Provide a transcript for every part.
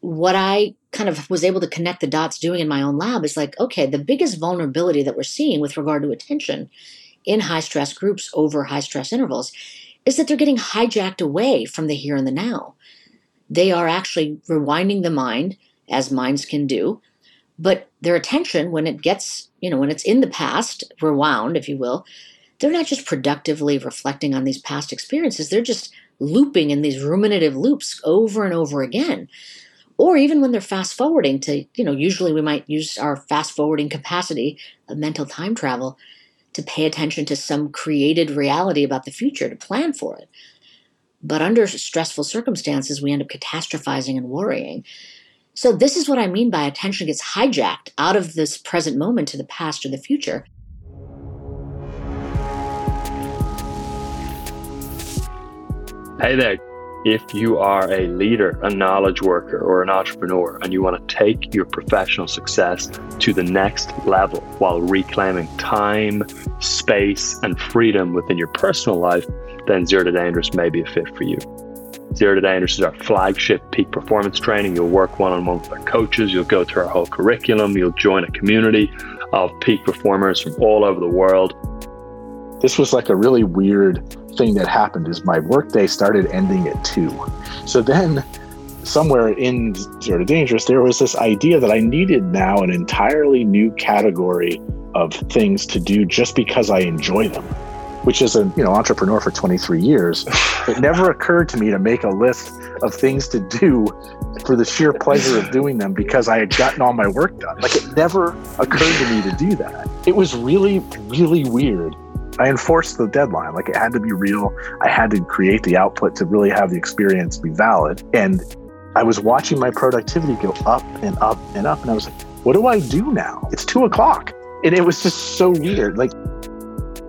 what I kind of was able to connect the dots doing in my own lab is like, okay, the biggest vulnerability that we're seeing with regard to attention in high stress groups over high stress intervals is that they're getting hijacked away from the here and the now. They are actually rewinding the mind, as minds can do, but their attention, when it gets, when it's in the past, rewound, if you will, they're not just productively reflecting on these past experiences. They're just looping in these ruminative loops over and over again. Or even when they're fast forwarding to, usually we might use our fast forwarding capacity of mental time travel to pay attention to some created reality about the future, to plan for it. But under stressful circumstances, we end up catastrophizing and worrying. So this is what I mean by attention gets hijacked out of this present moment to the past or the future. Hey there. If you are a leader, a knowledge worker, or an entrepreneur, and you want to take your professional success to the next level while reclaiming time, space, and freedom within your personal life, then Zero to Dangerous may be a fit for you. Zero to Dangerous is our flagship peak performance training. You'll work one-on-one with our coaches. You'll go through our whole curriculum. You'll join a community of peak performers from all over the world. This was like a really weird thing that happened is my workday started ending at 2. So then somewhere in Zero to Dangerous, there was this idea that I needed now an entirely new category of things to do just because I enjoy them, which is an entrepreneur for 23 years. It never occurred to me to make a list of things to do for the sheer pleasure of doing them because I had gotten all my work done. Like it never occurred to me to do that. It was really, really weird. I enforced the deadline. Like it had to be real. I had to create the output to really have the experience be valid. And I was watching my productivity go up and up and up. And I was like, what do I do now? It's 2:00. And it was just so weird. Like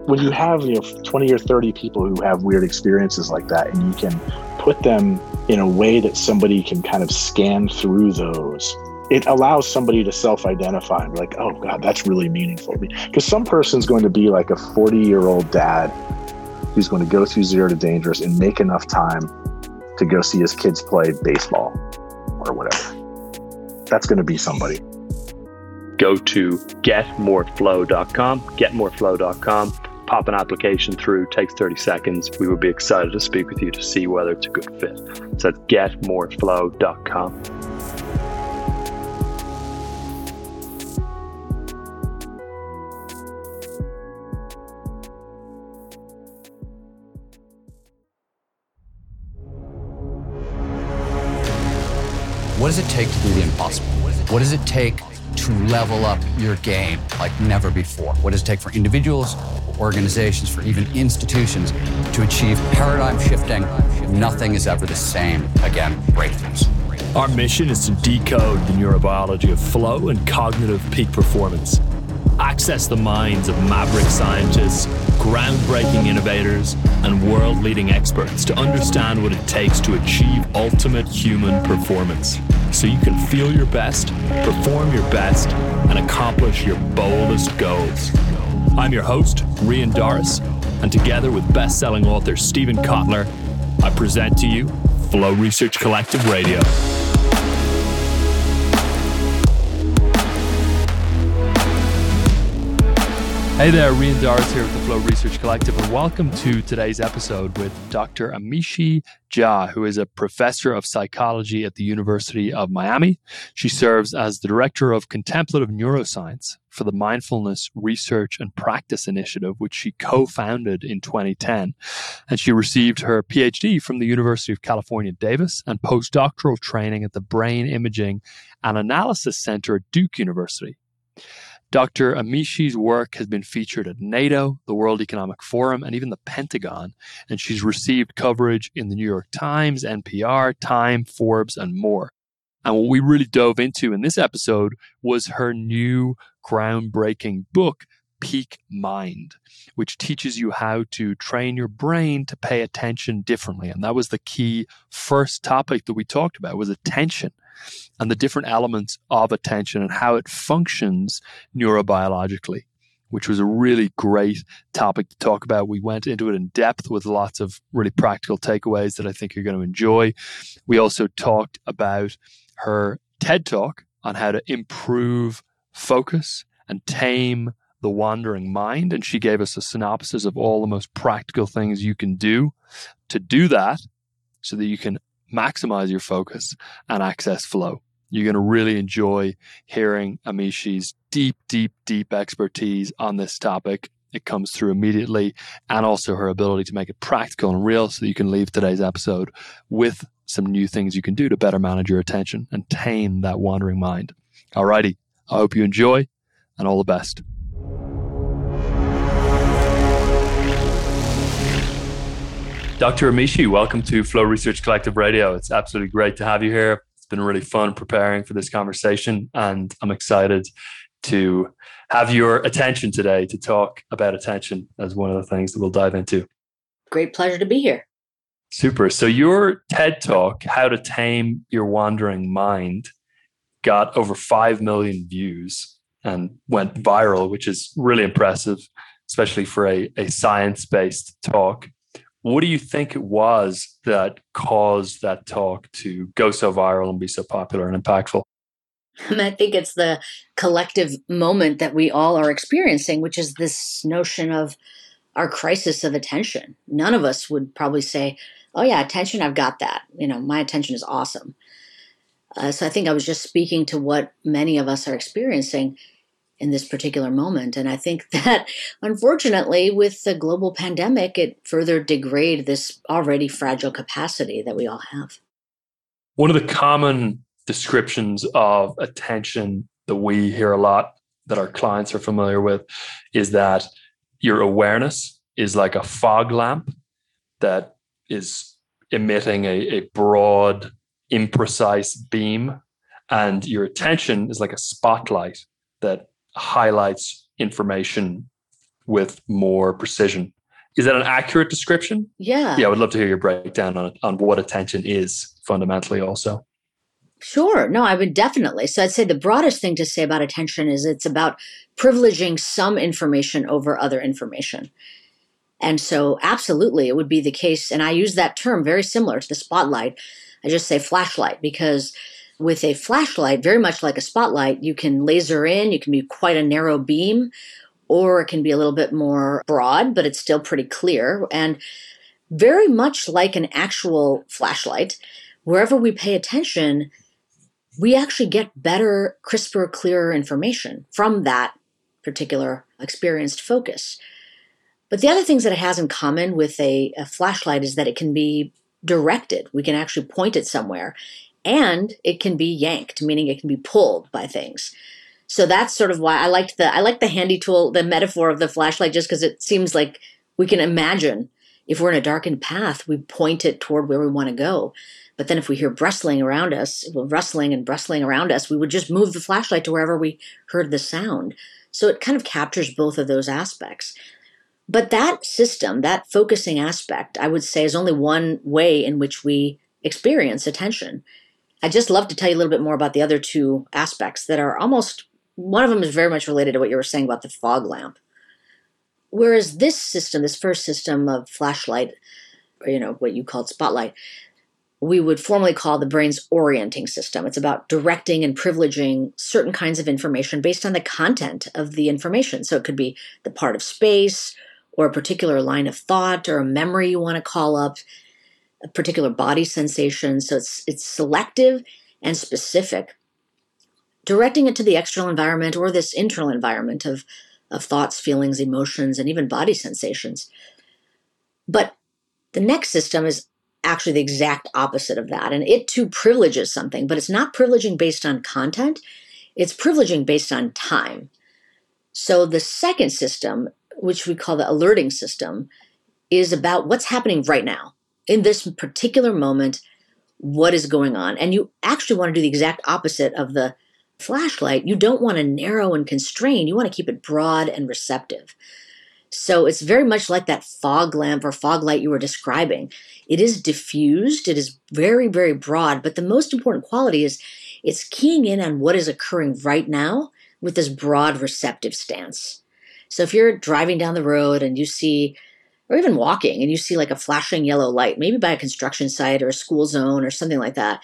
when you have 20 or 30 people who have weird experiences like that, and you can put them in a way that somebody can kind of scan through those, it allows somebody to self-identify and be like, oh God, that's really meaningful to me. Because some person's going to be like a 40-year-old dad who's going to go through Zero to Dangerous and make enough time to go see his kids play baseball or whatever. That's going to be somebody. Go to getmoreflow.com, getmoreflow.com, pop an application through, takes 30 seconds. We would be excited to speak with you to see whether it's a good fit. So that's getmoreflow.com. What does it take to do the impossible? What does it take to level up your game like never before? What does it take for individuals, for organizations, for even institutions to achieve paradigm shifting? Nothing is ever the same again, breakthroughs. Our mission is to decode the neurobiology of flow and cognitive peak performance. Access the minds of maverick scientists, groundbreaking innovators, and world-leading experts to understand what it takes to achieve ultimate human performance, so you can feel your best, perform your best, and accomplish your boldest goals. I'm your host, Rian Doris, and together with best-selling author Stephen Kotler, I present to you Flow Research Collective Radio. Hey there, Rian Doris here with the Flow Research Collective, and welcome to today's episode with Dr. Amishi Jha, who is a professor of psychology at the University of Miami. She serves as the director of contemplative neuroscience for the Mindfulness Research and Practice Initiative, which she co-founded in 2010. And she received her PhD from the University of California, Davis, and postdoctoral training at the Brain Imaging and Analysis Center at Duke University. Dr. Amishi's work has been featured at NATO, the World Economic Forum, and even the Pentagon, and she's received coverage in the New York Times, NPR, Time, Forbes, and more. And what we really dove into in this episode was her new groundbreaking book, Peak Mind, which teaches you how to train your brain to pay attention differently. And that was the key first topic that we talked about, was attention and the different elements of attention and how it functions neurobiologically, which was a really great topic to talk about. We went into it in depth with lots of really practical takeaways that I think you're going to enjoy. We also talked about her TED Talk on how to improve focus and tame the wandering mind. And she gave us a synopsis of all the most practical things you can do to do that so that you can maximize your focus and access flow. You're going to really enjoy hearing Amishi's deep expertise on this topic. It comes through immediately, and also her ability to make it practical and real so that you can leave today's episode with some new things you can do to better manage your attention and tame that wandering mind. Alrighty, I hope you enjoy, and all the best. Dr. Amishi, welcome to Flow Research Collective Radio. It's absolutely great to have you here. It's been really fun preparing for this conversation, and I'm excited to have your attention today to talk about attention as one of the things that we'll dive into. Great pleasure to be here. Super. So your TED Talk, How to Tame Your Wandering Mind, got over 5 million views and went viral, which is really impressive, especially for a science-based talk. What do you think it was that caused that talk to go so viral and be so popular and impactful? I think it's the collective moment that we all are experiencing, which is this notion of our crisis of attention. None of us would probably say, oh yeah, attention, I've got that. You know, my attention is awesome. So I think I was just speaking to what many of us are experiencing in this particular moment. And I think that, unfortunately, with the global pandemic, it further degraded this already fragile capacity that we all have. One of the common descriptions of attention that we hear a lot, that our clients are familiar with, is that your awareness is like a fog lamp that is emitting a broad, imprecise beam, and your attention is like a spotlight that highlights information with more precision. Is that an accurate description? Yeah, I would love to hear your breakdown on what attention is fundamentally also. Sure. No, I would definitely. So I'd say the broadest thing to say about attention is it's about privileging some information over other information. And so absolutely, it would be the case. And I use that term very similar to the spotlight. I just say flashlight, because with a flashlight, very much like a spotlight, you can laser in, you can be quite a narrow beam, or it can be a little bit more broad, but it's still pretty clear. And very much like an actual flashlight, wherever we pay attention, we actually get better, crisper, clearer information from that particular experienced focus. But the other things that it has in common with a flashlight is that it can be directed. We can actually point it somewhere. And it can be yanked, meaning it can be pulled by things. So that's sort of why I liked the handy tool, the metaphor of the flashlight, just because it seems like we can imagine if we're in a darkened path, we point it toward where we want to go. But then if we hear rustling around us, we would just move the flashlight to wherever we heard the sound. So it kind of captures both of those aspects. But that system, that focusing aspect, I would say is only one way in which we experience attention. I'd just love to tell you a little bit more about the other two aspects that are almost, one of them is very much related to what you were saying about the fog lamp. Whereas this system, this first system of flashlight, or what you called spotlight, we would formally call the brain's orienting system. It's about directing and privileging certain kinds of information based on the content of the information. So it could be the part of space, or a particular line of thought, or a memory you want to call up, a particular body sensation. So it's selective and specific, directing it to the external environment or this internal environment of thoughts, feelings, emotions, and even body sensations. But the next system is actually the exact opposite of that. And it too privileges something, but it's not privileging based on content. It's privileging based on time. So the second system, which we call the alerting system, is about what's happening right now. In this particular moment, what is going on? And you actually want to do the exact opposite of the flashlight. You don't want to narrow and constrain. You want to keep it broad and receptive. So it's very much like that fog lamp or fog light you were describing. It is diffused. It is very, very broad. But the most important quality is it's keying in on what is occurring right now with this broad receptive stance. So if you're driving down the road and you see, or even walking, and you see like a flashing yellow light, maybe by a construction site or a school zone or something like that,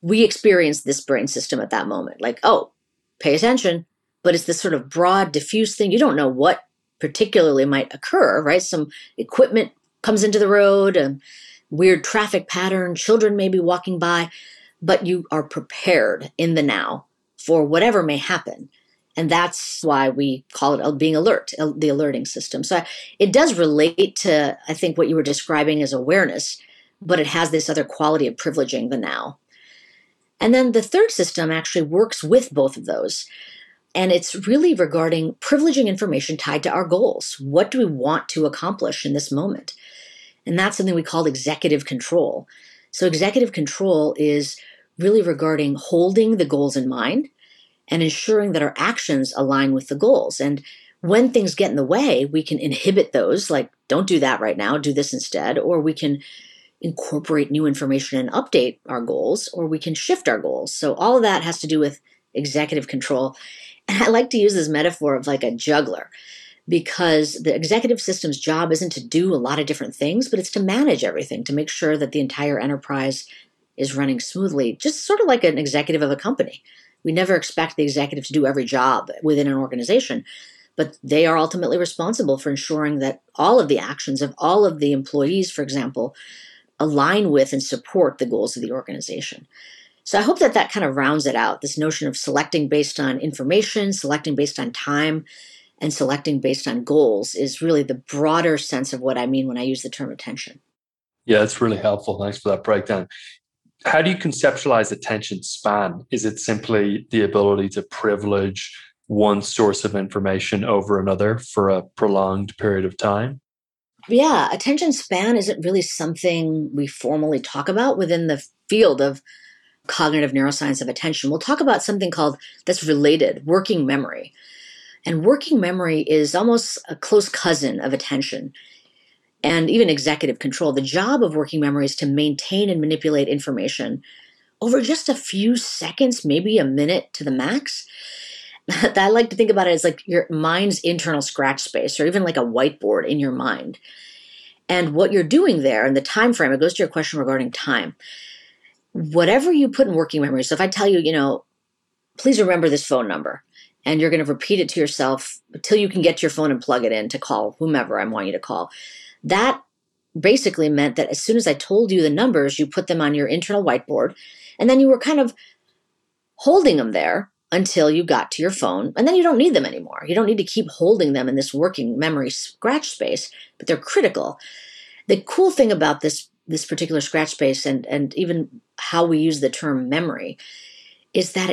we experience this brain system at that moment. Like, oh, pay attention. But it's this sort of broad, diffuse thing. You don't know what particularly might occur, right? Some equipment comes into the road, a weird traffic pattern, children may be walking by, but you are prepared in the now for whatever may happen. And that's why we call it being alert, the alerting system. So it does relate to, I think, what you were describing as awareness, but it has this other quality of privileging the now. And then the third system actually works with both of those. And it's really regarding privileging information tied to our goals. What do we want to accomplish in this moment? And that's something we call executive control. So executive control is really regarding holding the goals in mind and ensuring that our actions align with the goals. And when things get in the way, we can inhibit those, like, don't do that right now, do this instead. Or we can incorporate new information and update our goals, or we can shift our goals. So all of that has to do with executive control. And I like to use this metaphor of like a juggler, because the executive system's job isn't to do a lot of different things, but it's to manage everything, to make sure that the entire enterprise is running smoothly, just sort of like an executive of a company. We never expect the executive to do every job within an organization, but they are ultimately responsible for ensuring that all of the actions of all of the employees, for example, align with and support the goals of the organization. So I hope that that kind of rounds it out, this notion of selecting based on information, selecting based on time, and selecting based on goals is really the broader sense of what I mean when I use the term attention. Yeah, that's really helpful. Thanks for that breakdown. How do you conceptualize attention span? Is it simply the ability to privilege one source of information over another for a prolonged period of time? Yeah, attention span isn't really something we formally talk about within the field of cognitive neuroscience of attention. We'll talk about something that's related, working memory. And working memory is almost a close cousin of attention and even executive control. The job of working memory is to maintain and manipulate information over just a few seconds, maybe a minute to the max. I like to think about it as like your mind's internal scratch space, or even like a whiteboard in your mind. And what you're doing there and the time frame, it goes to your question regarding time. Whatever you put in working memory, so if I tell you, please remember this phone number, and you're going to repeat it to yourself until you can get to your phone and plug it in to call whomever I want you to call. That basically meant that as soon as I told you the numbers, you put them on your internal whiteboard, and then you were kind of holding them there until you got to your phone, and then you don't need them anymore. You don't need to keep holding them in this working memory scratch space, but they're critical. The cool thing about this particular scratch space and even how we use the term memory is that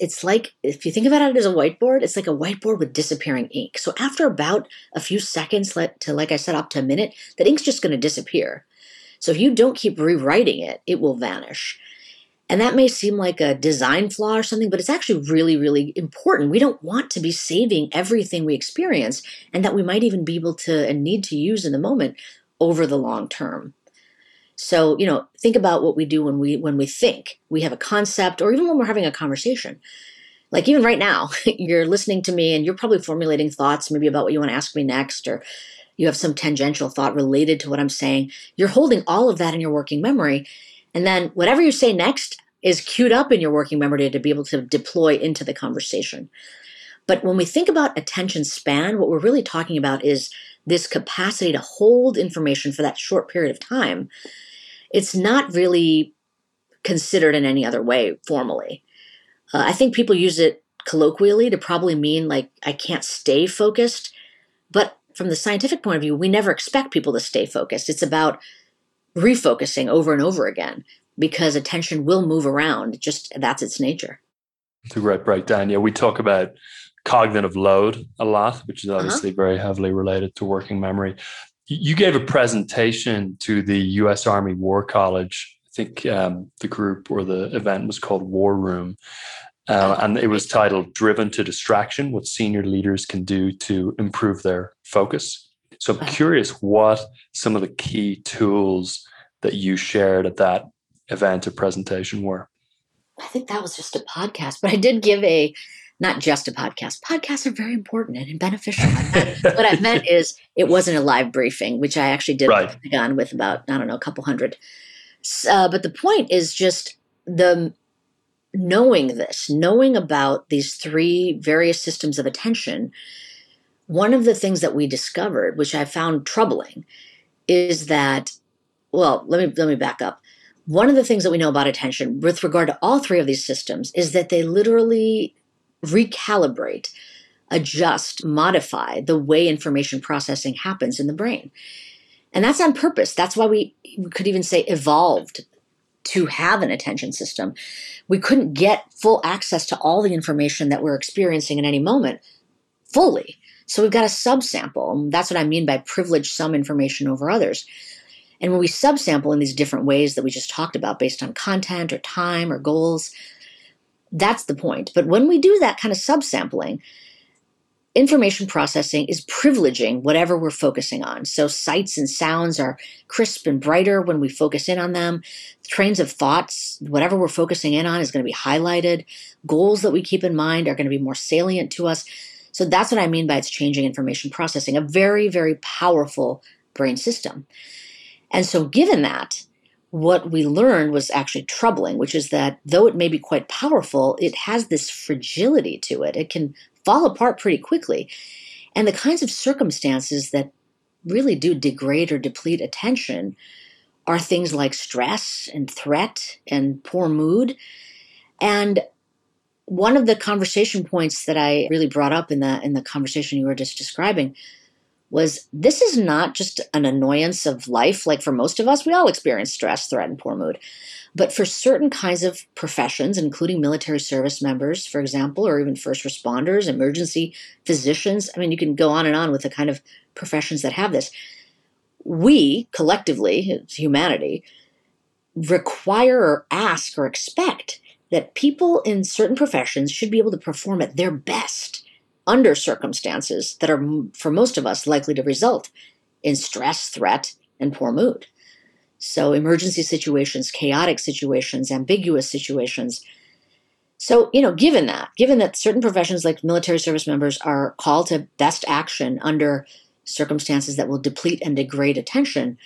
it's like, if you think about it as a whiteboard, it's like a whiteboard with disappearing ink. So after about a few seconds up to a minute, that ink's just going to disappear. So if you don't keep rewriting it, it will vanish. And that may seem like a design flaw or something, but it's actually really, really important. We don't want to be saving everything we experience and that we might even be able to and need to use in the moment over the long term. So, think about what we do when we think. We have a concept, or even when we're having a conversation. Like even right now, you're listening to me and you're probably formulating thoughts maybe about what you want to ask me next, or you have some tangential thought related to what I'm saying. You're holding all of that in your working memory. And then whatever you say next is queued up in your working memory to be able to deploy into the conversation. But when we think about attention span, what we're really talking about is this capacity to hold information for that short period of time. It's not really considered in any other way formally. I think people use it colloquially to probably mean like, I can't stay focused. But from the scientific point of view, we never expect people to stay focused. It's about refocusing over and over again, because attention will move around. Just that's its nature. It's a great breakdown. Yeah, we talk about cognitive load a lot, which is obviously very heavily related to working memory. You gave a presentation to the U.S. Army War College. I think the group or the event was called War Room. And it was titled Driven to Distraction, What Senior Leaders Can Do to Improve Their Focus. So I'm curious what some of the key tools that you shared at that event or presentation were. I think that was just a podcast, but I did give not just a podcast. Podcasts are very important and beneficial. What I meant is it wasn't a live briefing, which I actually did right. Pentagon with about, a couple hundred. But the point is just the knowing this, knowing about these three various systems of attention, one of the things that we discovered, which I found troubling, is that, well, let me back up. One of the things that we know about attention with regard to all three of these systems is that they literally recalibrate, adjust, modify the way information processing happens in the brain. And that's on purpose. That's why we could even say evolved to have an attention system. We couldn't get full access to all the information that we're experiencing in any moment fully. So we've got a subsample. That's what I mean by privilege some information over others. And when we subsample in these different ways that we just talked about based on content or time or goals, that's the point. But when we do that kind of subsampling, information processing is privileging whatever we're focusing on. So sights and sounds are crisp and brighter when we focus in on them. Trains of thoughts, whatever we're focusing in on is going to be highlighted. Goals that we keep in mind are going to be more salient to us. So that's what I mean by it's changing information processing, a very, very powerful brain system. And so given that, what we learned was actually troubling, which is that though it may be quite powerful, it has this fragility to it. It can fall apart pretty quickly. And the kinds of circumstances that really do degrade or deplete attention are things like stress and threat and poor mood. And one of the conversation points that I really brought up in the conversation you were just describing was this is not just an annoyance of life. Like for most of us, we all experience stress, threat, and poor mood. But for certain kinds of professions, including military service members, for example, or even first responders, emergency physicians, I mean, you can go on and on with the kind of professions that have this. We, collectively, humanity, require or ask or expect that people in certain professions should be able to perform at their best under circumstances that are, for most of us, likely to result in stress, threat, and poor mood. So emergency situations, chaotic situations, ambiguous situations. So, given that certain professions like military service members are called to best action under circumstances that will deplete and degrade attention,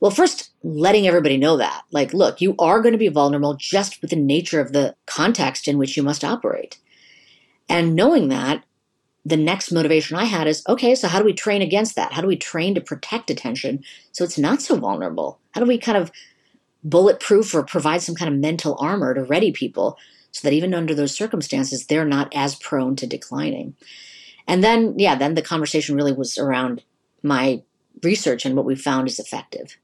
well, first, letting everybody know that. Like, look, you are going to be vulnerable just with the nature of the context in which you must operate. And knowing that, the next motivation I had is, okay, so how do we train against that? How do we train to protect attention so it's not so vulnerable? How do we kind of bulletproof or provide some kind of mental armor to ready people so that even under those circumstances, they're not as prone to declining? And then the conversation really was around my research and what we found is effective.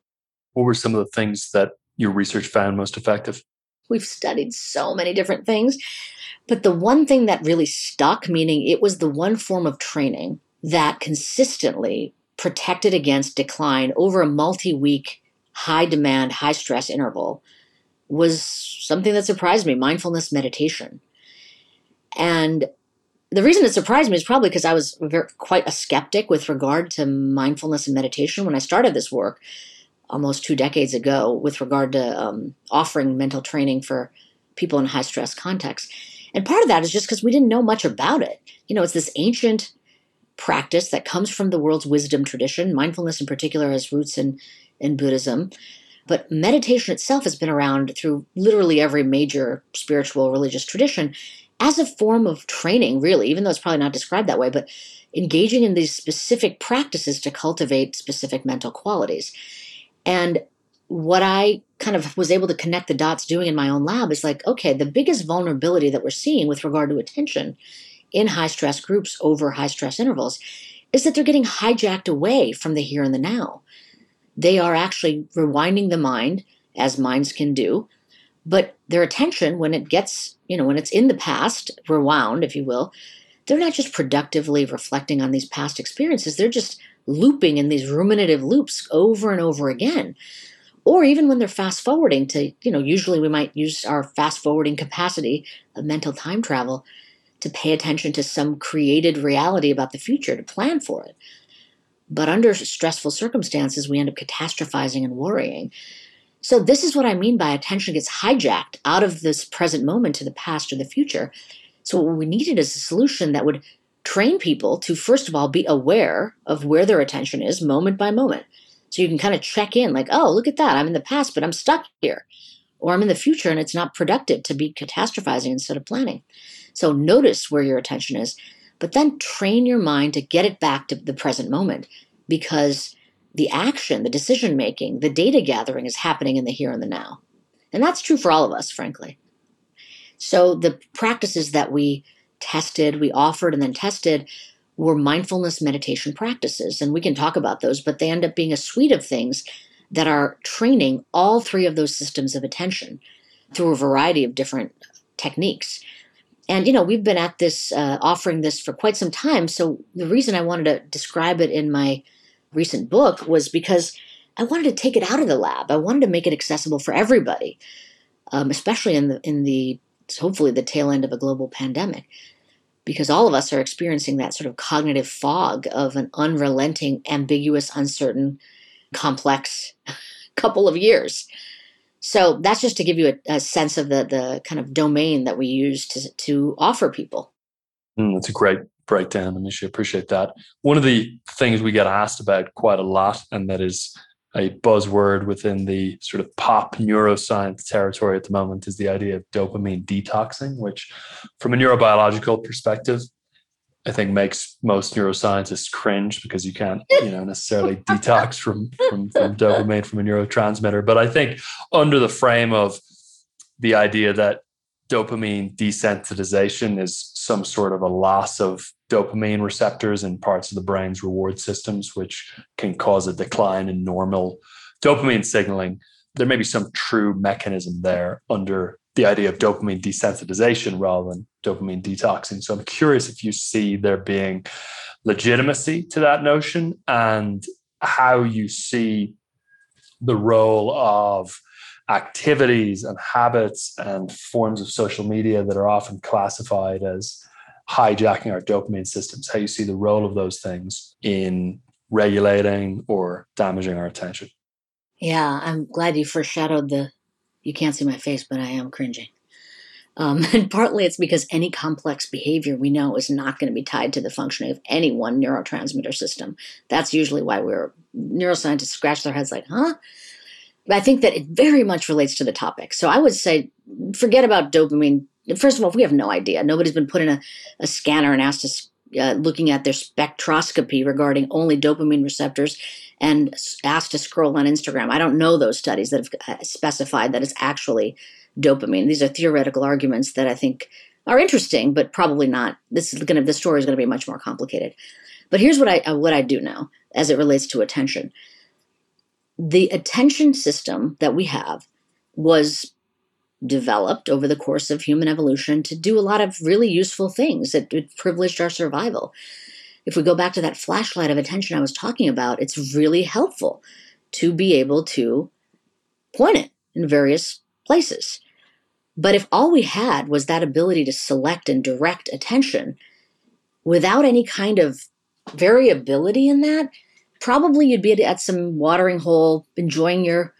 What were some of the things that your research found most effective? We've studied so many different things. But the one thing that really stuck, meaning it was the one form of training that consistently protected against decline over a multi-week, high-demand, high-stress interval, was something that surprised me, mindfulness meditation. And the reason it surprised me is probably because I was quite a skeptic with regard to mindfulness and meditation when I started this work almost 2 decades ago with regard to offering mental training for people in high-stress contexts. And part of that is just because we didn't know much about it. It's this ancient practice that comes from the world's wisdom tradition. Mindfulness in particular has roots in Buddhism. But meditation itself has been around through literally every major spiritual religious tradition as a form of training, really, even though it's probably not described that way, but engaging in these specific practices to cultivate specific mental qualities. And what I kind of was able to connect the dots doing in my own lab is like, okay, the biggest vulnerability that we're seeing with regard to attention in high-stress groups over high-stress intervals is that they're getting hijacked away from the here and the now. They are actually rewinding the mind, as minds can do, but their attention, when it gets, when it's in the past, rewound, if you will, they're not just productively reflecting on these past experiences. They're just looping in these ruminative loops over and over again. Or even when they're fast-forwarding to, usually we might use our fast-forwarding capacity of mental time travel to pay attention to some created reality about the future, to plan for it. But under stressful circumstances, we end up catastrophizing and worrying. So this is what I mean by attention gets hijacked out of this present moment to the past or the future. So what we needed is a solution that would train people to, first of all, be aware of where their attention is moment by moment. So you can kind of check in like, oh, look at that. I'm in the past, but I'm stuck here. or I'm in the future and it's not productive to be catastrophizing instead of planning. So notice where your attention is, but then train your mind to get it back to the present moment, because the action, the decision-making, the data gathering is happening in the here and the now. And that's true for all of us, frankly. So the practices that we tested, we offered and then tested, were mindfulness meditation practices. And we can talk about those, but they end up being a suite of things that are training all three of those systems of attention through a variety of different techniques. And, you know, we've been at this, offering this for quite some time. So the reason I wanted to describe it in my recent book was because I wanted to take it out of the lab. I wanted to make it accessible for everybody, especially in the hopefully the tail end of a global pandemic, because all of us are experiencing that sort of cognitive fog of an unrelenting, ambiguous, uncertain, complex couple of years. So that's just to give you a sense of the kind of domain that we use to offer people. That's a great breakdown, Amishi. Appreciate that. One of the things we get asked about quite a lot, and that is a buzzword within the sort of pop neuroscience territory at the moment, is the idea of dopamine detoxing, which from a neurobiological perspective, I think makes most neuroscientists cringe, because you can't, necessarily detox from dopamine from a neurotransmitter. But I think under the frame of the idea that dopamine desensitization is some sort of a loss of dopamine receptors in parts of the brain's reward systems, which can cause a decline in normal dopamine signaling. There may be some true mechanism there under the idea of dopamine desensitization rather than dopamine detoxing. So I'm curious if you see there being legitimacy to that notion, and how you see the role of activities and habits and forms of social media that are often classified as hijacking our dopamine systems, how you see the role of those things in regulating or damaging our attention. Yeah, I'm glad you foreshadowed you can't see my face, but I am cringing. And partly it's because any complex behavior we know is not going to be tied to the functioning of any one neurotransmitter system. That's usually why neuroscientists scratch their heads like, huh? But I think that it very much relates to the topic. So I would say, forget about dopamine. First of all, we have no idea. Nobody's been put in a scanner and asked to looking at their spectroscopy regarding only dopamine receptors and asked to scroll on Instagram. I don't know those studies that have specified that it's actually dopamine. These are theoretical arguments that I think are interesting, but probably not. This story is going to be much more complicated. But here's what I do now as it relates to attention. The attention system that we have was developed over the course of human evolution to do a lot of really useful things that privileged our survival. If we go back to that flashlight of attention I was talking about, it's really helpful to be able to point it in various places. But if all we had was that ability to select and direct attention without any kind of variability in that, probably you'd be at some watering hole enjoying your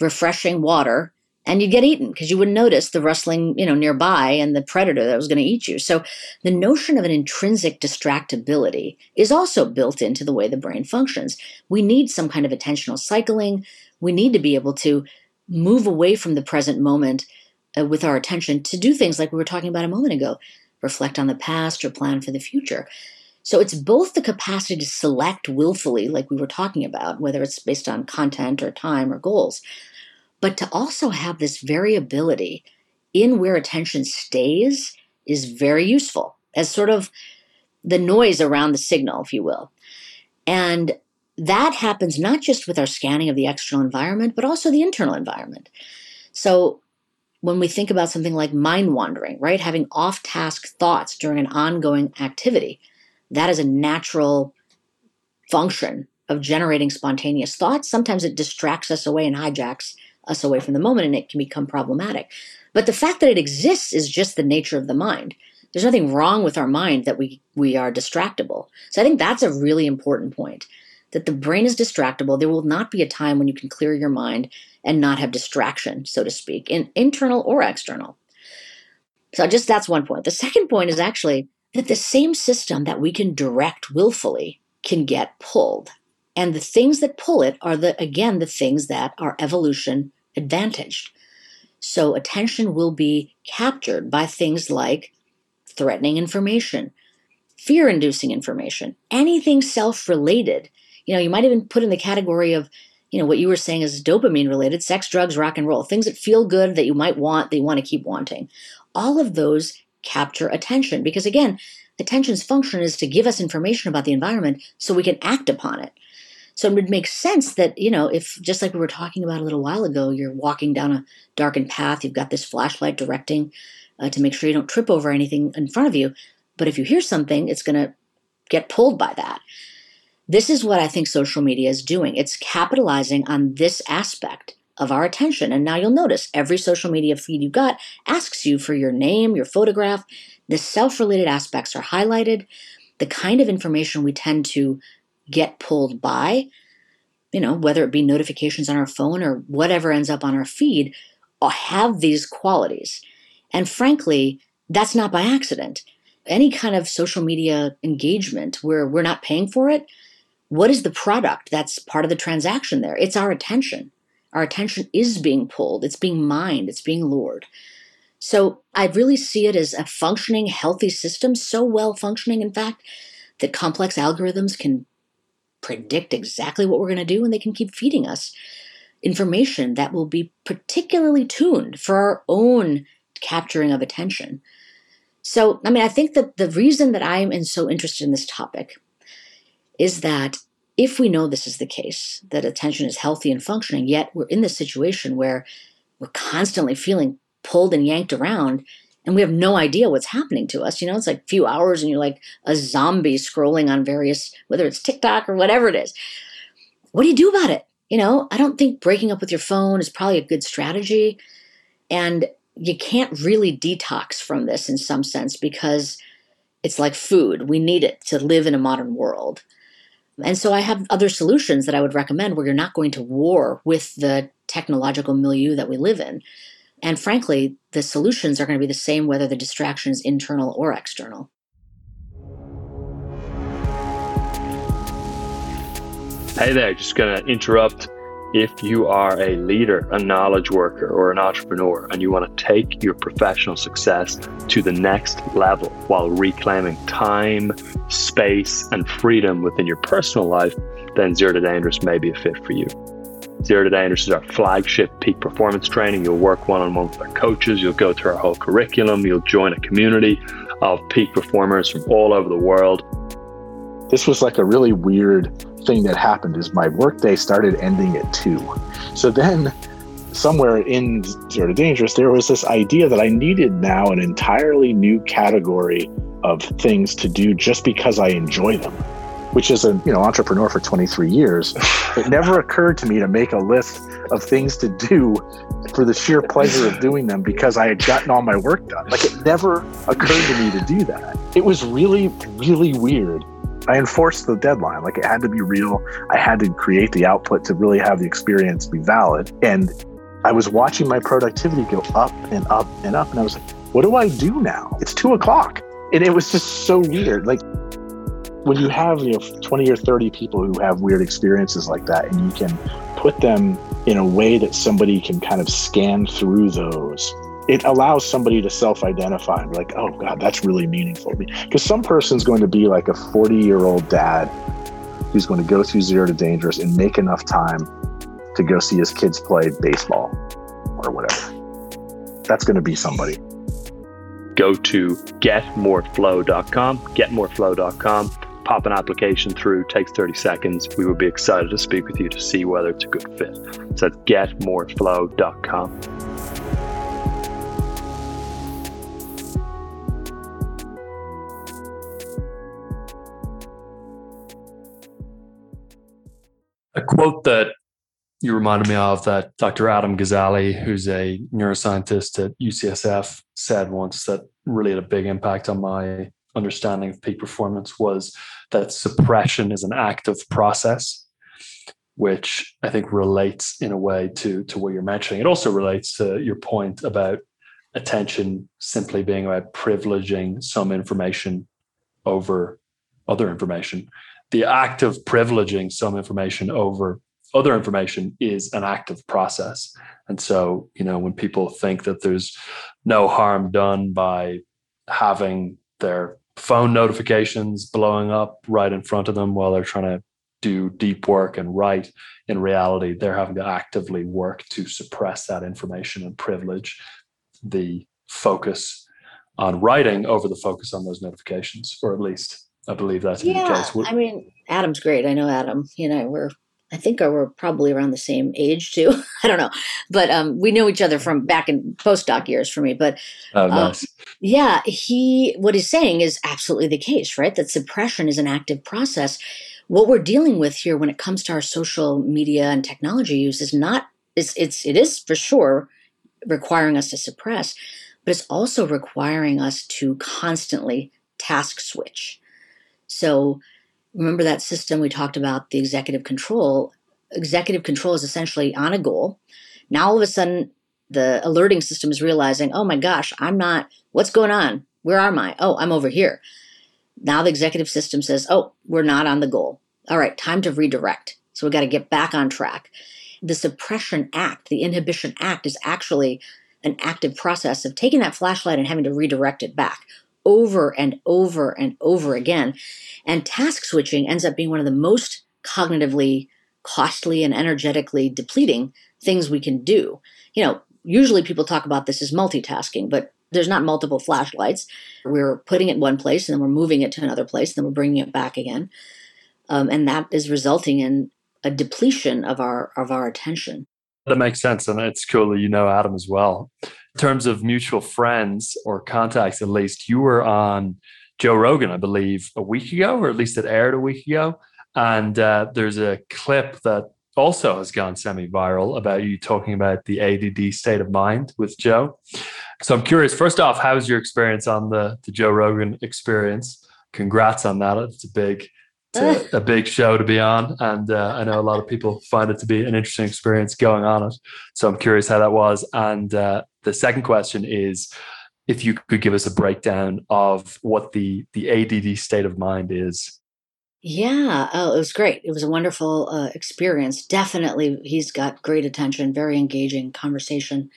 refreshing water, and you'd get eaten because you wouldn't notice the rustling, nearby and the predator that was going to eat you. So the notion of an intrinsic distractibility is also built into the way the brain functions. We need some kind of attentional cycling. We need to be able to move away from the present moment with our attention to do things like we were talking about a moment ago, reflect on the past or plan for the future. So it's both the capacity to select willfully, like we were talking about, whether it's based on content or time or goals, but to also have this variability in where attention stays is very useful as sort of the noise around the signal, if you will. And that happens not just with our scanning of the external environment, but also the internal environment. So when we think about something like mind wandering, right, having off-task thoughts during an ongoing activity, that is a natural function of generating spontaneous thoughts. Sometimes it distracts us away and hijacks us away from the moment, and it can become problematic. But the fact that it exists is just the nature of the mind. There's nothing wrong with our mind that we are distractible. So I think that's a really important point, that the brain is distractible. There will not be a time when you can clear your mind and not have distraction, so to speak, in internal or external. So just that's one point. The second point is actually that the same system that we can direct willfully can get pulled. And the things that pull it are, the things that are evolution advantaged. So attention will be captured by things like threatening information, fear-inducing information, anything self-related. You know, you might even put in the category of, you know, what you were saying is dopamine-related, sex, drugs, rock and roll, things that feel good that you might want, that you want to keep wanting. All of those capture attention because, again, attention's function is to give us information about the environment so we can act upon it. So it would make sense that, you know, if just like we were talking about a little while ago, you're walking down a darkened path, you've got this flashlight directing to make sure you don't trip over anything in front of you. But if you hear something, it's going to get pulled by that. This is what I think social media is doing. It's capitalizing on this aspect of our attention. And now you'll notice every social media feed you got asks you for your name, your photograph. The self-related aspects are highlighted. The kind of information we tend to get pulled by, you know, whether it be notifications on our phone or whatever ends up on our feed, have these qualities. And frankly, that's not by accident. Any kind of social media engagement where we're not paying for it, what is the product that's part of the transaction there? It's our attention. Our attention is being pulled. It's being mined. It's being lured. So I really see it as a functioning, healthy system, so well functioning, in fact, that complex algorithms can predict exactly what we're going to do, and they can keep feeding us information that will be particularly tuned for our own capturing of attention. So, I mean, I think that the reason that I'm so interested in this topic is that if we know this is the case, that attention is healthy and functioning, yet we're in this situation where we're constantly feeling pulled and yanked around, and we have no idea what's happening to us. You know, it's like a few hours and you're like a zombie scrolling on various, whether it's TikTok or whatever it is. What do you do about it? You know, I don't think breaking up with your phone is probably a good strategy. And you can't really detox from this in some sense because it's like food. We need it to live in a modern world. And so I have other solutions that I would recommend where you're not going to war with the technological milieu that we live in. And frankly, the solutions are going to be the same whether the distraction is internal or external. Hey there, just going to interrupt. If you are a leader, a knowledge worker, or an entrepreneur, and you want to take your professional success to the next level while reclaiming time, space, and freedom within your personal life, then Zero to Dangerous may be a fit for you. Zero to Dangerous is our flagship peak performance training. You'll work one-on-one with our coaches. You'll go through our whole curriculum. You'll join a community of peak performers from all over the world. This was like a really weird thing that happened is my workday started ending at 2. So then somewhere in Zero to Dangerous, there was this idea that I needed now an entirely new category of things to do just because I enjoy them. Which is an entrepreneur for 23 years, it never occurred to me to make a list of things to do for the sheer pleasure of doing them because I had gotten all my work done. Like it never occurred to me to do that. It was really, really weird. I enforced the deadline. Like it had to be real. I had to create the output to really have the experience be valid. And I was watching my productivity go up and up and up. And I was like, what do I do now? It's 2:00. And it was just so weird. Like, when you have 20 or 30 people who have weird experiences like that, and you can put them in a way that somebody can kind of scan through those, it allows somebody to self-identify and be like, oh God, that's really meaningful to me. Because some person's going to be like a 40-year-old dad who's going to go through Zero to Dangerous and make enough time to go see his kids play baseball or whatever. That's going to be somebody. Go to getmoreflow.com, getmoreflow.com. Pop an application through, takes 30 seconds. We would be excited to speak with you to see whether it's a good fit. So that's getmoreflow.com. A quote that you reminded me of that Dr. Adam Ghazali, who's a neuroscientist at UCSF, said once that really had a big impact on my understanding of peak performance was that suppression is an active process, which I think relates in a way to what you're mentioning. It also relates to your point about attention simply being about privileging some information over other information. The act of privileging some information over Other information is an active process. And so, you know, when people think that there's no harm done by having their phone notifications blowing up right in front of them while they're trying to do deep work and write, in reality, they're having to actively work to suppress that information and privilege the focus on writing over the focus on those notifications, or at least I believe that's the case. I mean, Adam's great. I know Adam. You know, I think we're probably around the same age too. I don't know, but we knew each other from back in postdoc years for me. But nice. Yeah, what he's saying is absolutely the case, right? That suppression is an active process. What we're dealing with here when it comes to our social media and technology use is it is for sure requiring us to suppress, but it's also requiring us to constantly task switch. So remember that system we talked about, the executive control. Executive control is essentially on a goal. Now all of a sudden, the alerting system is realizing, oh my gosh, what's going on? Where am I? Oh, I'm over here. Now the executive system says, oh, we're not on the goal. All right, time to redirect. So we got to get back on track. The suppression act, the inhibition act, is actually an active process of taking that flashlight and having to redirect it back over and over and over again. And task switching ends up being one of the most cognitively costly and energetically depleting things we can do. You know, usually people talk about this as multitasking, but there's not multiple flashlights. We're putting it in one place and then we're moving it to another place, and then we're bringing it back again. And that is resulting in a depletion of our attention. That makes sense. And it's cool that you know Adam as well. In terms of mutual friends or contacts, at least, you were on Joe Rogan, I believe, a week ago, or at least it aired a week ago. And there's a clip that also has gone semi-viral about you talking about the ADD state of mind with Joe. So I'm curious, first off, how was your experience on the Joe Rogan Experience? Congrats on that. It's a big show to be on. And I know a lot of people find it to be an interesting experience going on it. So I'm curious how that was. And the second question is, if you could give us a breakdown of what the ADD state of mind is. Yeah. Oh, it was great. It was a wonderful experience. Definitely. He's got great attention, very engaging conversation.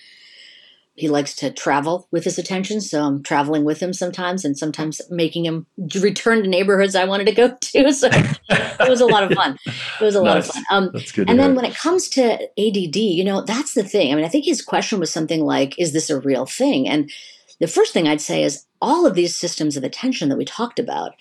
He likes to travel with his attention, so I'm traveling with him sometimes, and sometimes making him return to neighborhoods I wanted to go to. So it was a lot of fun. It was a lot of fun. And then when it comes to ADD, you know, that's the thing. I mean, I think his question was something like, is this a real thing? And the first thing I'd say is all of these systems of attention that we talked about,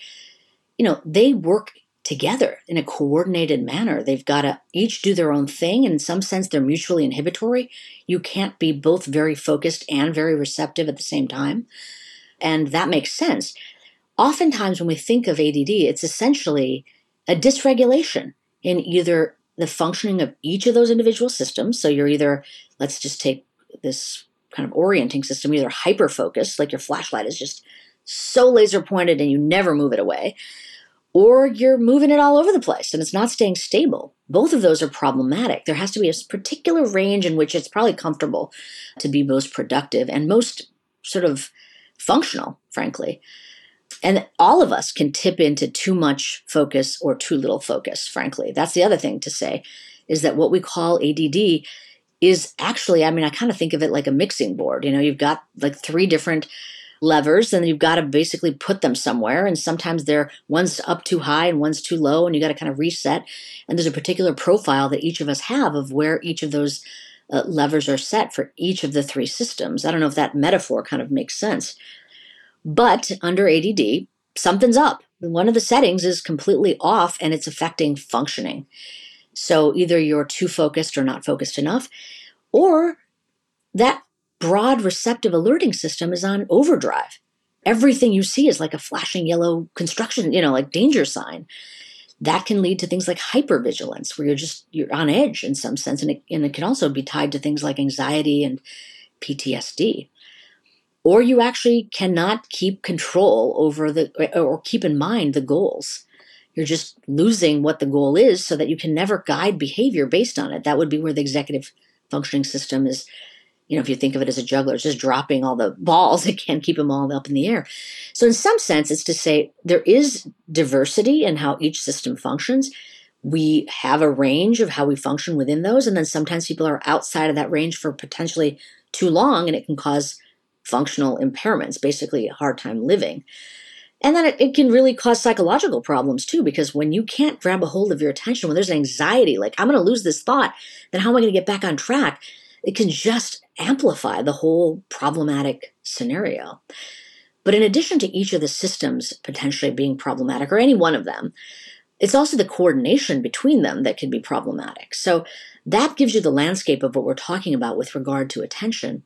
you know, they work together in a coordinated manner. They've got to each do their own thing. And in some sense, they're mutually inhibitory. You can't be both very focused and very receptive at the same time. And that makes sense. Oftentimes when we think of ADD, it's essentially a dysregulation in either the functioning of each of those individual systems. So you're either, let's just take this kind of orienting system, either hyper-focused, like your flashlight is just so laser pointed and you never move it away, or you're moving it all over the place and it's not staying stable. Both of those are problematic. There has to be a particular range in which it's probably comfortable to be most productive and most sort of functional, frankly. And all of us can tip into too much focus or too little focus, frankly. That's the other thing to say, is that what we call ADD is actually, I mean, I kind of think of it like a mixing board. You know, you've got like three different levers, and you've got to basically put them somewhere. And sometimes one's up too high and one's too low, and you got to kind of reset. And there's a particular profile that each of us have of where each of those levers are set for each of the three systems. I don't know if that metaphor kind of makes sense. But under ADD, something's up. One of the settings is completely off, and it's affecting functioning. So either you're too focused or not focused enough, or that broad receptive alerting system is on overdrive. Everything you see is like a flashing yellow construction, you know, like danger sign. That can lead to things like hypervigilance, where you're on edge in some sense. And it can also be tied to things like anxiety and PTSD. Or you actually cannot keep control over or keep in mind the goals. You're just losing what the goal is so that you can never guide behavior based on it. That would be where the executive functioning system is. You know, if you think of it as a juggler, it's just dropping all the balls. It can't keep them all up in the air. So in some sense, it's to say there is diversity in how each system functions, we have a range of how we function within those. And then sometimes people are outside of that range for potentially too long, and it can cause functional impairments, basically a hard time living. And then it can really cause psychological problems too, because when you can't grab a hold of your attention, when there's an anxiety, like I'm going to lose this thought, then how am I going to get back on track? It can just amplify the whole problematic scenario. But in addition to each of the systems potentially being problematic, or any one of them, it's also the coordination between them that can be problematic. So that gives you the landscape of what we're talking about with regard to attention,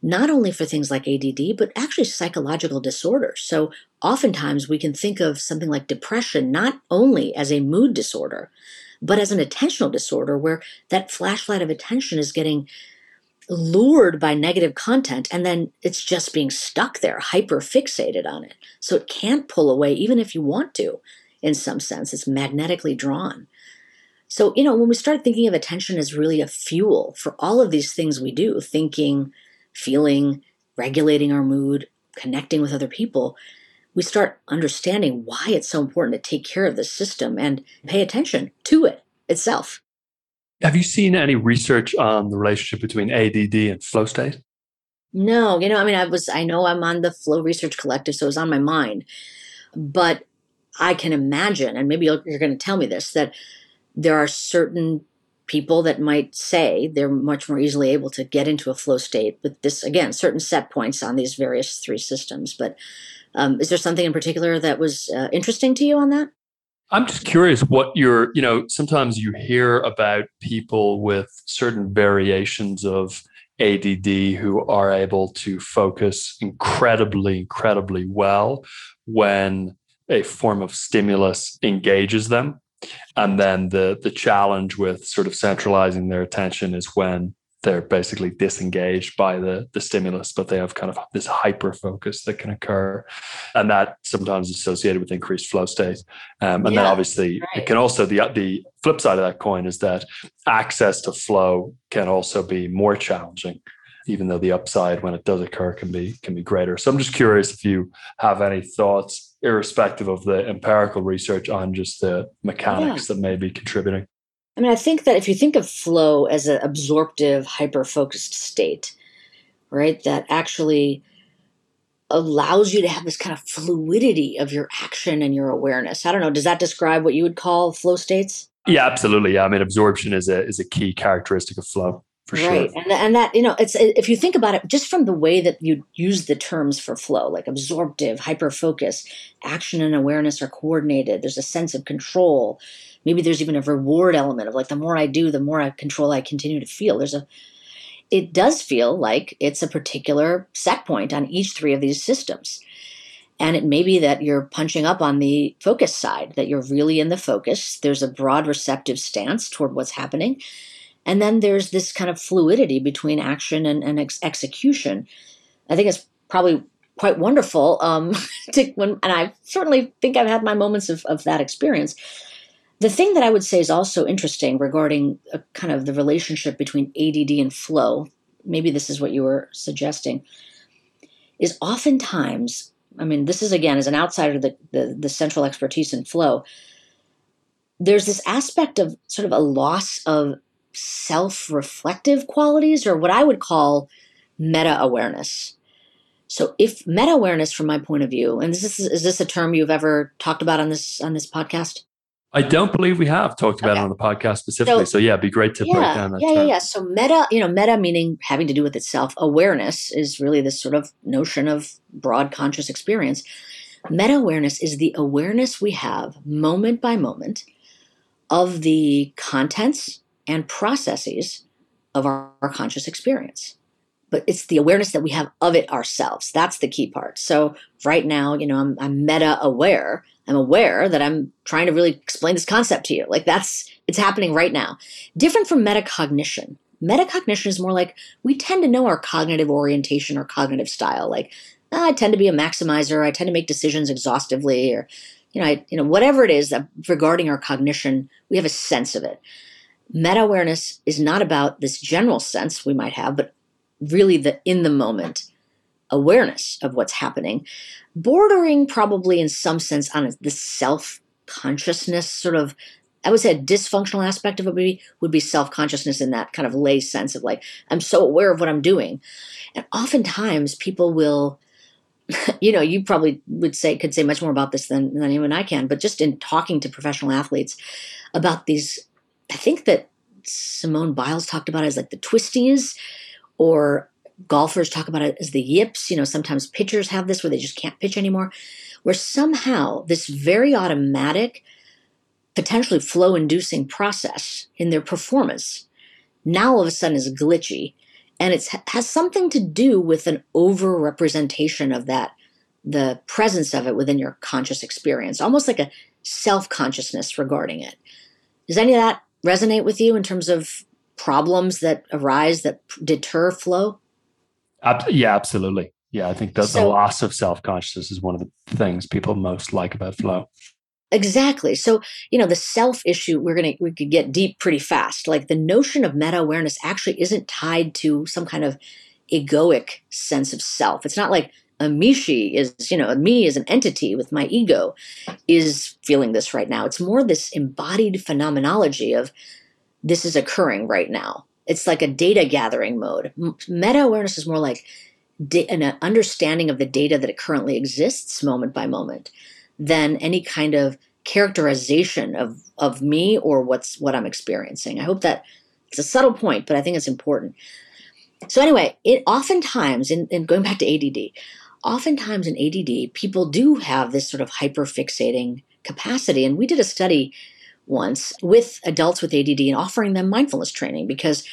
not only for things like ADD, but actually psychological disorders. So oftentimes we can think of something like depression not only as a mood disorder, but as an attentional disorder where that flashlight of attention is getting lured by negative content, and then it's just being stuck there, hyper-fixated on it. So it can't pull away even if you want to. In some sense, it's magnetically drawn. So, you know, when we start thinking of attention as really a fuel for all of these things we do, thinking, feeling, regulating our mood, connecting with other people, we start understanding why it's so important to take care of this system and pay attention to it itself. Have you seen any research on the relationship between ADD and flow state? No, you know, I mean, I know I'm on the Flow Research Collective, so it's on my mind, but I can imagine, and maybe you're going to tell me this, that there are certain people that might say they're much more easily able to get into a flow state with this, again, certain set points on these various three systems. But is there something in particular that was interesting to you on that? I'm just curious what sometimes you hear about people with certain variations of ADD who are able to focus incredibly, incredibly well when a form of stimulus engages them. And then the challenge with sort of centralizing their attention is when they're basically disengaged by the stimulus, but they have kind of this hyper-focus that can occur. And that sometimes is associated with increased flow state. Then obviously right. It can also, the flip side of that coin is that access to flow can also be more challenging, even though the upside when it does occur can be greater. So I'm just curious if you have any thoughts irrespective of the empirical research on just the mechanics that may be contributing. I mean, I think that if you think of flow as an absorptive, hyper-focused state, right, that actually allows you to have this kind of fluidity of your action and your awareness. I don't know, does that describe what you would call flow states? Yeah, absolutely. Yeah. I mean, absorption is a key characteristic of flow, for sure. Right. And that, you know, it's, if you think about it, just from the way that you use the terms for flow, like absorptive, hyper-focus, action and awareness are coordinated. There's a sense of control. Maybe there's even a reward element of like, the more I do, the more control I continue to feel. It does feel like it's a particular set point on each three of these systems. And it may be that you're punching up on the focus side, that you're really in the focus. There's a broad receptive stance toward what's happening. And then there's this kind of fluidity between action and execution. I think it's probably quite wonderful. And I certainly think I've had my moments of that experience. The thing that I would say is also interesting regarding kind of the relationship between ADD and flow, maybe this is what you were suggesting, is oftentimes, I mean, this is, again, as an outsider, the central expertise in flow, there's this aspect of sort of a loss of self-reflective qualities, or what I would call meta-awareness. So if meta-awareness, from my point of view, and is this a term you've ever talked about on this podcast? I don't believe we have talked about it on the podcast specifically. So yeah, it'd be great to break down that term. Yeah. So meta meaning having to do with itself. Awareness is really this sort of notion of broad conscious experience. Meta-awareness is the awareness we have moment by moment of the contents and processes of our conscious experience. But it's the awareness that we have of it ourselves. That's the key part. So right now, you know, I'm meta-aware. I'm aware that I'm trying to really explain this concept to you. Like it's happening right now. Different from metacognition. Metacognition is more like we tend to know our cognitive orientation or cognitive style. Like, I tend to be a maximizer. I tend to make decisions exhaustively, or, you know, whatever it is that regarding our cognition, we have a sense of it. Meta-awareness is not about this general sense we might have, but really the in-the-moment awareness of what's happening, bordering probably in some sense on the self-consciousness sort of I would say a dysfunctional aspect of it would be self-consciousness in that kind of lay sense of like, I'm so aware of what I'm doing. And oftentimes people will, you know, you probably could say much more about this than even I can, but just in talking to professional athletes about these, I think that Simone Biles talked about it as like the twisties, or golfers talk about it as the yips. You know, sometimes pitchers have this where they just can't pitch anymore, where somehow this very automatic, potentially flow-inducing process in their performance now all of a sudden is glitchy, and it has something to do with an over-representation of that, the presence of it within your conscious experience, almost like a self-consciousness regarding it. Does any of that resonate with you in terms of problems that arise that deter flow? Yeah, absolutely. Yeah, I think the loss of self-consciousness is one of the things people most like about flow. Exactly. So, you know, the self issue, we could get deep pretty fast. Like the notion of meta-awareness actually isn't tied to some kind of egoic sense of self. It's not like Amishi is, you know, me as an entity with my ego is feeling this right now. It's more this embodied phenomenology of this is occurring right now. It's like a data gathering mode. Meta-awareness is more like an understanding of the data that it currently exists moment by moment, than any kind of characterization of me or what I'm experiencing. I hope that it's a subtle point, but I think it's important. So anyway, oftentimes in ADD, people do have this sort of hyperfixating capacity. And we did a study once with adults with ADD and offering them mindfulness training because,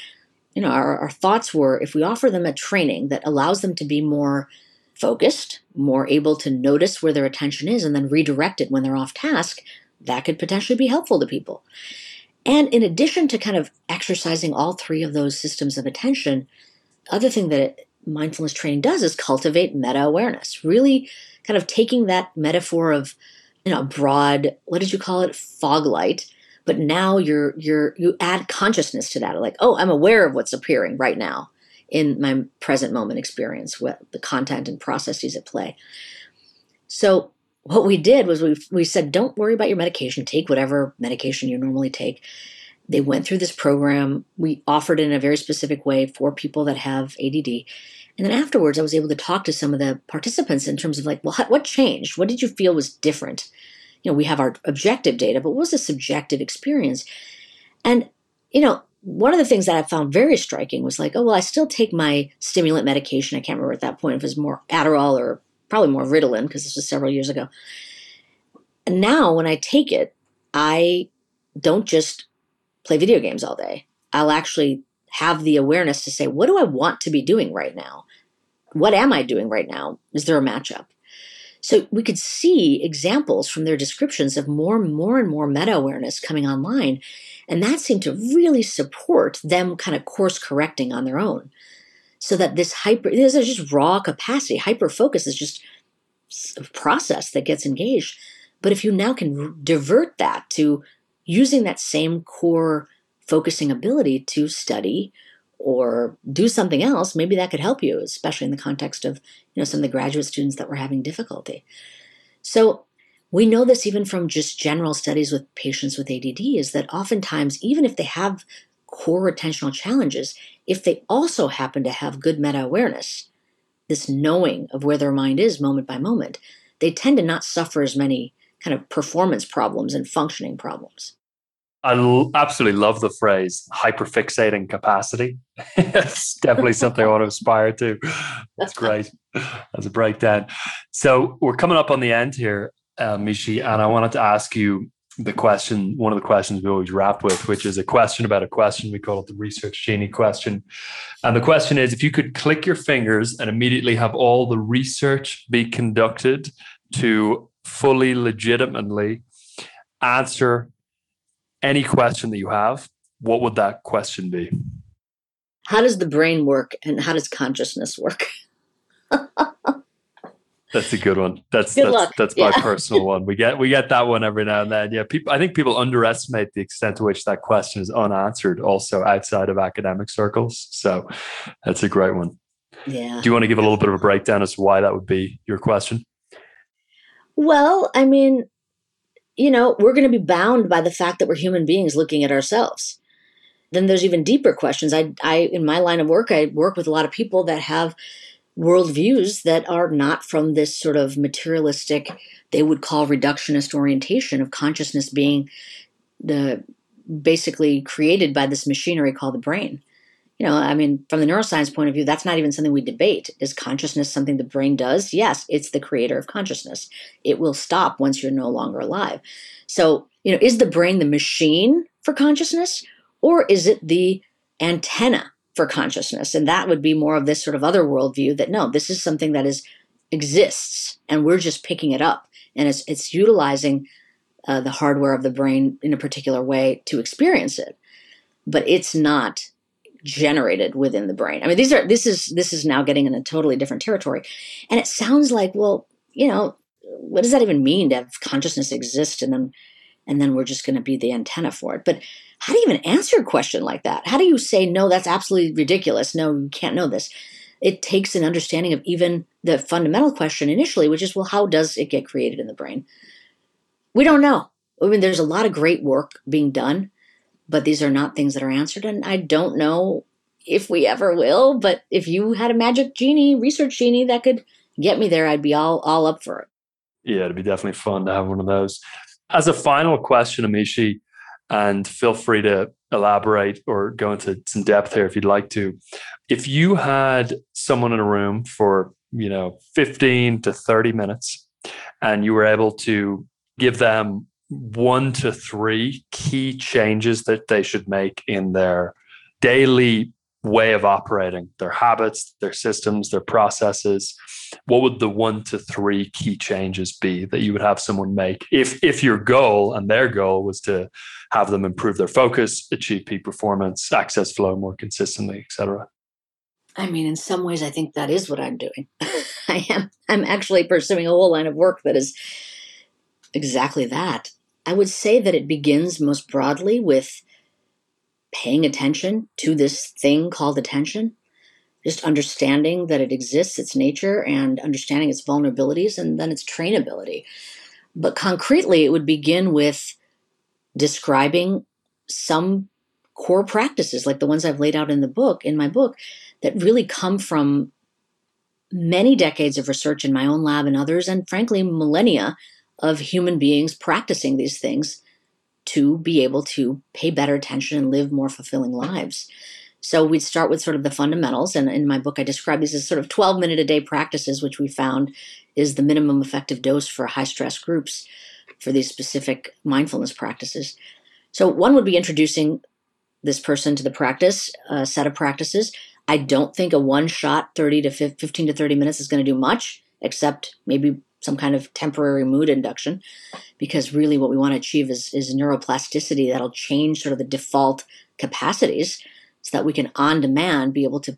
you know, our thoughts were if we offer them a training that allows them to be more focused, more able to notice where their attention is and then redirect it when they're off task, that could potentially be helpful to people. And in addition to kind of exercising all three of those systems of attention, other thing that mindfulness training does is cultivate meta-awareness, really kind of taking that metaphor of, you know, broad, what did you call it? Fog light. But now you add consciousness to that. Like, oh, I'm aware of what's appearing right now in my present moment experience, with the content and processes at play. So what we did was we said, don't worry about your medication. Take whatever medication you normally take. They went through this program. We offered it in a very specific way for people that have ADD. And then afterwards, I was able to talk to some of the participants in terms of like, well, what changed? What did you feel was different? You know, we have our objective data, but what was the subjective experience? And, you know, one of the things that I found very striking was like, oh, well, I still take my stimulant medication. I can't remember at that point if it was more Adderall or probably more Ritalin because this was several years ago. And now when I take it, I don't just play video games all day. I'll actually have the awareness to say, what do I want to be doing right now? What am I doing right now? Is there a matchup? So we could see examples from their descriptions of more and more meta-awareness coming online. And that seemed to really support them kind of course correcting on their own. So that this is just raw capacity. Hyper-focus is just a process that gets engaged. But if you now can divert that to using that same core focusing ability to study or do something else, maybe that could help you, especially in the context of, you know, some of the graduate students that were having difficulty. So we know this even from just general studies with patients with ADD is that oftentimes, even if they have core attentional challenges, if they also happen to have good meta-awareness, this knowing of where their mind is moment by moment, they tend to not suffer as many kind of performance problems and functioning problems. I absolutely love the phrase hyperfixating capacity. It's definitely something I want to aspire to. That's great. That's a breakdown. So we're coming up on the end here, Amishi, and I wanted to ask you the question, one of the questions we always wrap with, which is a question about a question. We call it the Research Genie question. And the question is, if you could click your fingers and immediately have all the research be conducted to fully legitimately answer any question that you have, what would that question be? How does the brain work and how does consciousness work? That's a good one. That's my personal one. We get that one every now and then. Yeah, I think people underestimate the extent to which that question is unanswered also outside of academic circles. So that's a great one. Yeah. Do you want to give a little bit of a breakdown as to why that would be your question? Well, I mean, you know, we're going to be bound by the fact that we're human beings looking at ourselves. Then there's even deeper questions. I in my line of work, I work with a lot of people that have worldviews that are not from this sort of materialistic, they would call reductionist orientation of consciousness being the basically created by this machinery called the brain. You know, I mean, from the neuroscience point of view, that's not even something we debate. Is consciousness something the brain does? Yes, it's the creator of consciousness. It will stop once you're no longer alive. So, you know, is the brain the machine for consciousness, or is it the antenna for consciousness? And that would be more of this sort of other worldview that, no, this is something that is exists, and we're just picking it up. And it's utilizing the hardware of the brain in a particular way to experience it, but it's not generated within the brain. I mean, this is now getting in a totally different territory. And it sounds like, well, you know, what does that even mean to have consciousness exist and then we're just going to be the antenna for it? But how do you even answer a question like that? How do you say, no, that's absolutely ridiculous. No, you can't know this. It takes an understanding of even the fundamental question initially, which is, well, how does it get created in the brain? We don't know. I mean, there's a lot of great work being done, but these are not things that are answered. And I don't know if we ever will, but if you had a magic genie, research genie that could get me there, I'd be all up for it. Yeah, it'd be definitely fun to have one of those. As a final question, Amishi, and feel free to elaborate or go into some depth here if you'd like to. If you had someone in a room for, you know, 15 to 30 minutes and you were able to give them 1 to 3 key changes that they should make in their daily way of operating, their habits, their systems, their processes, what would the 1 to 3 key changes be that you would have someone make if your goal and their goal was to have them improve their focus, achieve peak performance, access flow more consistently, et cetera? I mean, in some ways, I think that is what I'm doing. I'm actually pursuing a whole line of work that is exactly that. I would say that it begins most broadly with paying attention to this thing called attention, just understanding that it exists, its nature, and understanding its vulnerabilities, and then its trainability. But concretely, it would begin with describing some core practices, like the ones I've laid out in the book, in my book, that really come from many decades of research in my own lab and others, and frankly, millennia of human beings practicing these things to be able to pay better attention and live more fulfilling lives. So we'd start with sort of the fundamentals. And in my book, I describe these as sort of 12-minute-a-day practices, which we found is the minimum effective dose for high-stress groups for these specific mindfulness practices. So one would be introducing this person to the practice, a set of practices. I don't think a one-shot 15 to 30 minutes is going to do much, except maybe some kind of temporary mood induction, because really what we want to achieve is neuroplasticity that'll change sort of the default capacities so that we can on demand be able to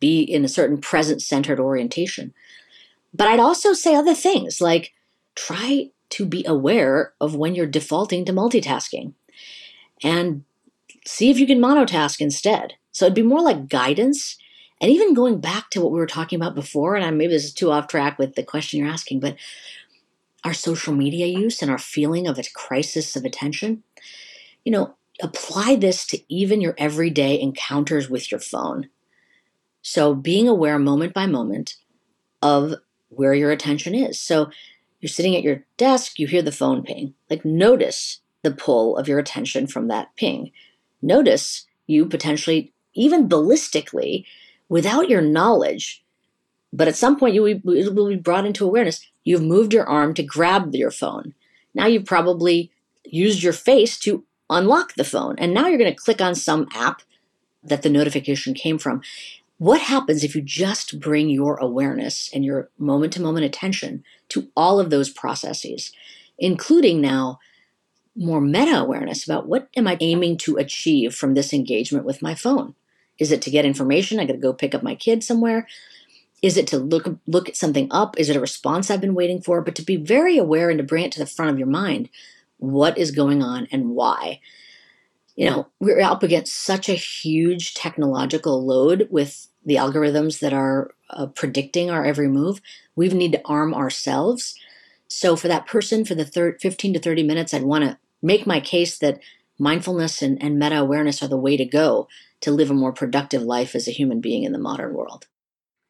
be in a certain present-centered orientation. But I'd also say other things like try to be aware of when you're defaulting to multitasking and see if you can monotask instead. So it'd be more like guidance. And even going back to what we were talking about before, and maybe this is too off track with the question you're asking, but our social media use and our feeling of a crisis of attention, you know, apply this to even your everyday encounters with your phone. So being aware moment by moment of where your attention is. So you're sitting at your desk, you hear the phone ping. Like, notice the pull of your attention from that ping. Notice you potentially, even ballistically, without your knowledge, but at some point it will be brought into awareness, you've moved your arm to grab your phone. Now you've probably used your face to unlock the phone. And now you're going to click on some app that the notification came from. What happens if you just bring your awareness and your moment-to-moment attention to all of those processes, including now more meta-awareness about what am I aiming to achieve from this engagement with my phone? Is it to get information? I got to go pick up my kid somewhere. Is it to look at something up? Is it a response I've been waiting for? But to be very aware and to bring it to the front of your mind, what is going on and why? You know, we're up against such a huge technological load with the algorithms that are predicting our every move. We need to arm ourselves So for that person, for the 15 to 30 minutes, I'd want to make my case that mindfulness and meta-awareness are the way to go to live a more productive life as a human being in the modern world.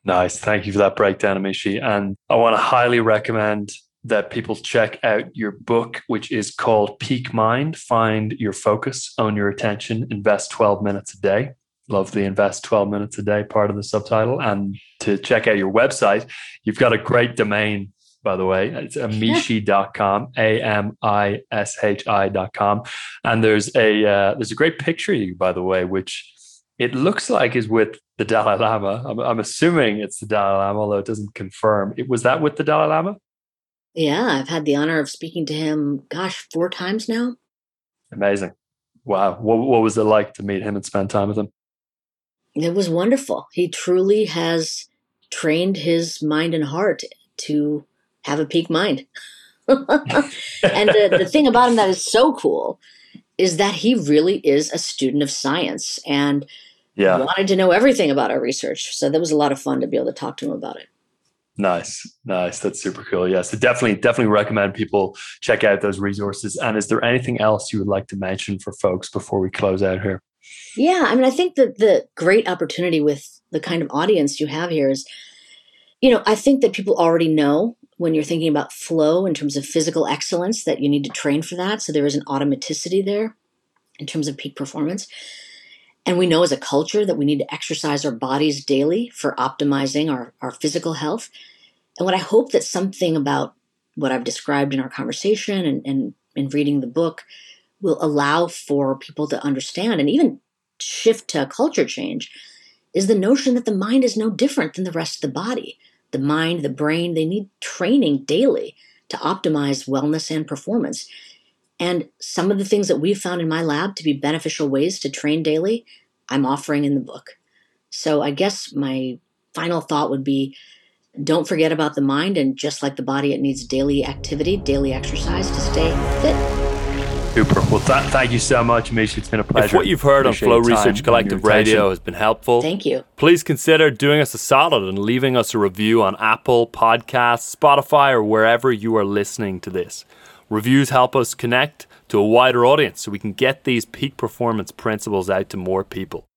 Nice. Thank you for that breakdown, Amishi. And I want to highly recommend that people check out your book, which is called Peak Mind, Find Your Focus, Own Your Attention, Invest 12 Minutes a Day. Love the invest 12 minutes a day part of the subtitle. And to check out your website, you've got a great domain, by the way. It's amishi.com, amishi.com. And there's a great picture of you, by the way, which it looks like is with the Dalai Lama. I'm assuming it's the Dalai Lama, although it doesn't confirm. Was that with the Dalai Lama? Yeah, I've had the honor of speaking to him, gosh, 4 times now. Amazing. Wow. What was it like to meet him and spend time with him? It was wonderful. He truly has trained his mind and heart to have a peak mind. And the thing about him that is so cool is that he really is a student of science and wanted to know everything about our research. So that was a lot of fun to be able to talk to him about it. Nice. That's super cool. Yeah. So definitely recommend people check out those resources. And is there anything else you would like to mention for folks before we close out here? Yeah. I mean, I think that the great opportunity with the kind of audience you have here is, I think that people already know when you're thinking about flow in terms of physical excellence that you need to train for that. So there is an automaticity there in terms of peak performance. And we know as a culture that we need to exercise our bodies daily for optimizing our physical health. And what I hope that something about what I've described in our conversation and reading the book will allow for people to understand and even shift to a culture change is the notion that the mind is no different than the rest of the body. The mind, the brain, they need training daily to optimize wellness and performance. And some of the things that we've found in my lab to be beneficial ways to train daily, I'm offering in the book. So I guess my final thought would be, don't forget about the mind. And just like the body, it needs daily activity, daily exercise to stay fit. Super. Well, thank you so much, Amishi. It's been a pleasure. If what you've heard on Flow Research Collective Radio has been helpful, thank you. Please consider doing us a solid and leaving us a review on Apple Podcasts, Spotify, or wherever you are listening to this. Reviews help us connect to a wider audience so we can get these peak performance principles out to more people.